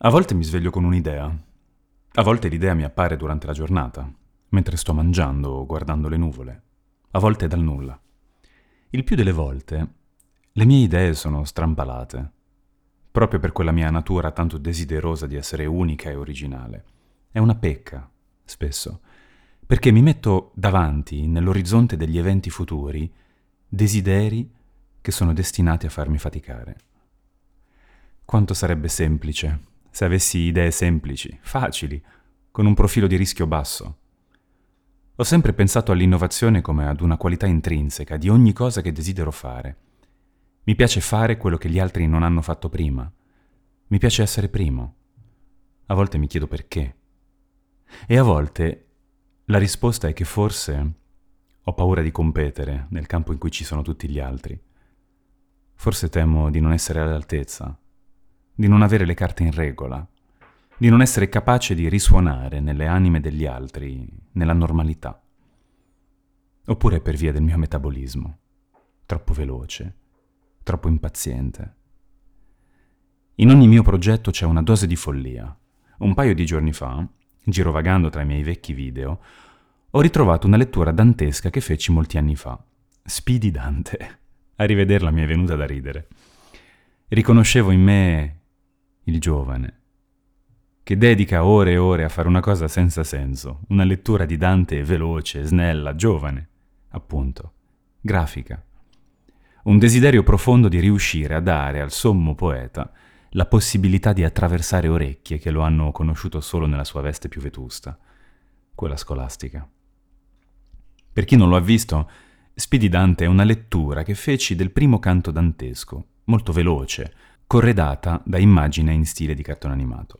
A volte mi sveglio con un'idea, a volte l'idea mi appare durante la giornata, mentre sto mangiando o guardando le nuvole, a volte dal nulla. Il più delle volte le mie idee sono strampalate, proprio per quella mia natura tanto desiderosa di essere unica e originale. È una pecca, spesso, perché mi metto davanti, nell'orizzonte degli eventi futuri, desideri che sono destinati a farmi faticare. Quanto sarebbe semplice se avessi idee semplici, facili, con un profilo di rischio basso. Ho sempre pensato all'innovazione come ad una qualità intrinseca di ogni cosa che desidero fare. Mi piace fare quello che gli altri non hanno fatto prima. Mi piace essere primo. A volte mi chiedo perché. E a volte la risposta è che forse ho paura di competere nel campo in cui ci sono tutti gli altri. Forse temo di non essere all'altezza, di non avere le carte in regola, di non essere capace di risuonare nelle anime degli altri, nella normalità. Oppure per via del mio metabolismo, troppo veloce, troppo impaziente. In ogni mio progetto c'è una dose di follia. Un paio di giorni fa, girovagando tra i miei vecchi video, ho ritrovato una lettura dantesca che feci molti anni fa. Speedy Dante. A rivederla mi è venuta da ridere. Riconoscevo in me il giovane, che dedica ore e ore a fare una cosa senza senso, una lettura di Dante veloce, snella, giovane, appunto, grafica. Un desiderio profondo di riuscire a dare al sommo poeta la possibilità di attraversare orecchie che lo hanno conosciuto solo nella sua veste più vetusta, quella scolastica. Per chi non lo ha visto, Speedy Dante è una lettura che feci del primo canto dantesco, molto veloce, corredata da immagine in stile di cartone animato.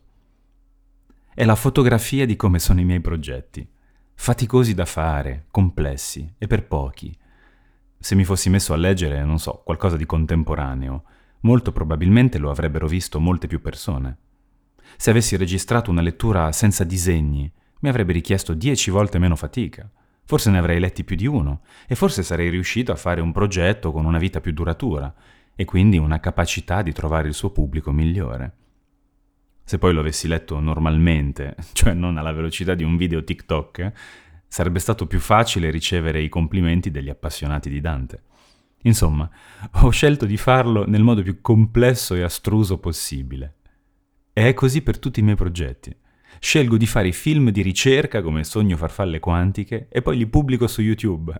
È la fotografia di come sono i miei progetti, faticosi da fare, complessi e per pochi. Se mi fossi messo a leggere, non so, qualcosa di contemporaneo, molto probabilmente lo avrebbero visto molte più persone. Se avessi registrato una lettura senza disegni, mi avrebbe richiesto 10 volte meno fatica. Forse ne avrei letti più di uno e forse sarei riuscito a fare un progetto con una vita più duratura e quindi una capacità di trovare il suo pubblico migliore. Se poi lo avessi letto normalmente, cioè non alla velocità di un video TikTok, sarebbe stato più facile ricevere i complimenti degli appassionati di Dante. Insomma, ho scelto di farlo nel modo più complesso e astruso possibile. E è così per tutti i miei progetti. Scelgo di fare i film di ricerca come Sogno Farfalle Quantiche e poi li pubblico su YouTube.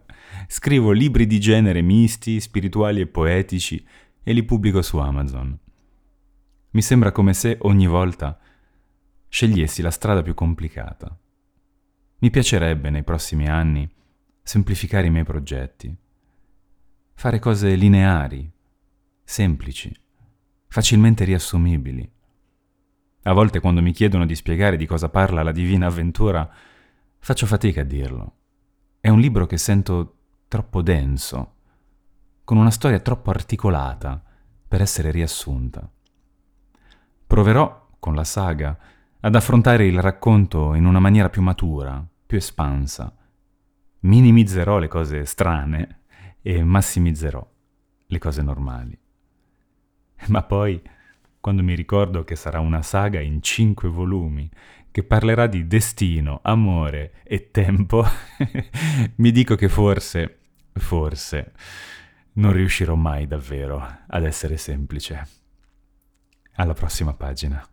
Scrivo libri di genere misti, spirituali e poetici e li pubblico su Amazon. Mi sembra come se ogni volta scegliessi la strada più complicata. Mi piacerebbe nei prossimi anni semplificare i miei progetti, fare cose lineari, semplici, facilmente riassumibili. A volte quando mi chiedono di spiegare di cosa parla la Divina Avventura, faccio fatica a dirlo. È un libro che sento troppo denso, con una storia troppo articolata per essere riassunta. Proverò, con la saga, ad affrontare il racconto in una maniera più matura, più espansa. Minimizzerò le cose strane e massimizzerò le cose normali. Ma poi, quando mi ricordo che sarà una saga in 5 volumi, che parlerà di destino, amore e tempo, mi dico che forse, non riuscirò mai davvero ad essere semplice. Alla prossima pagina.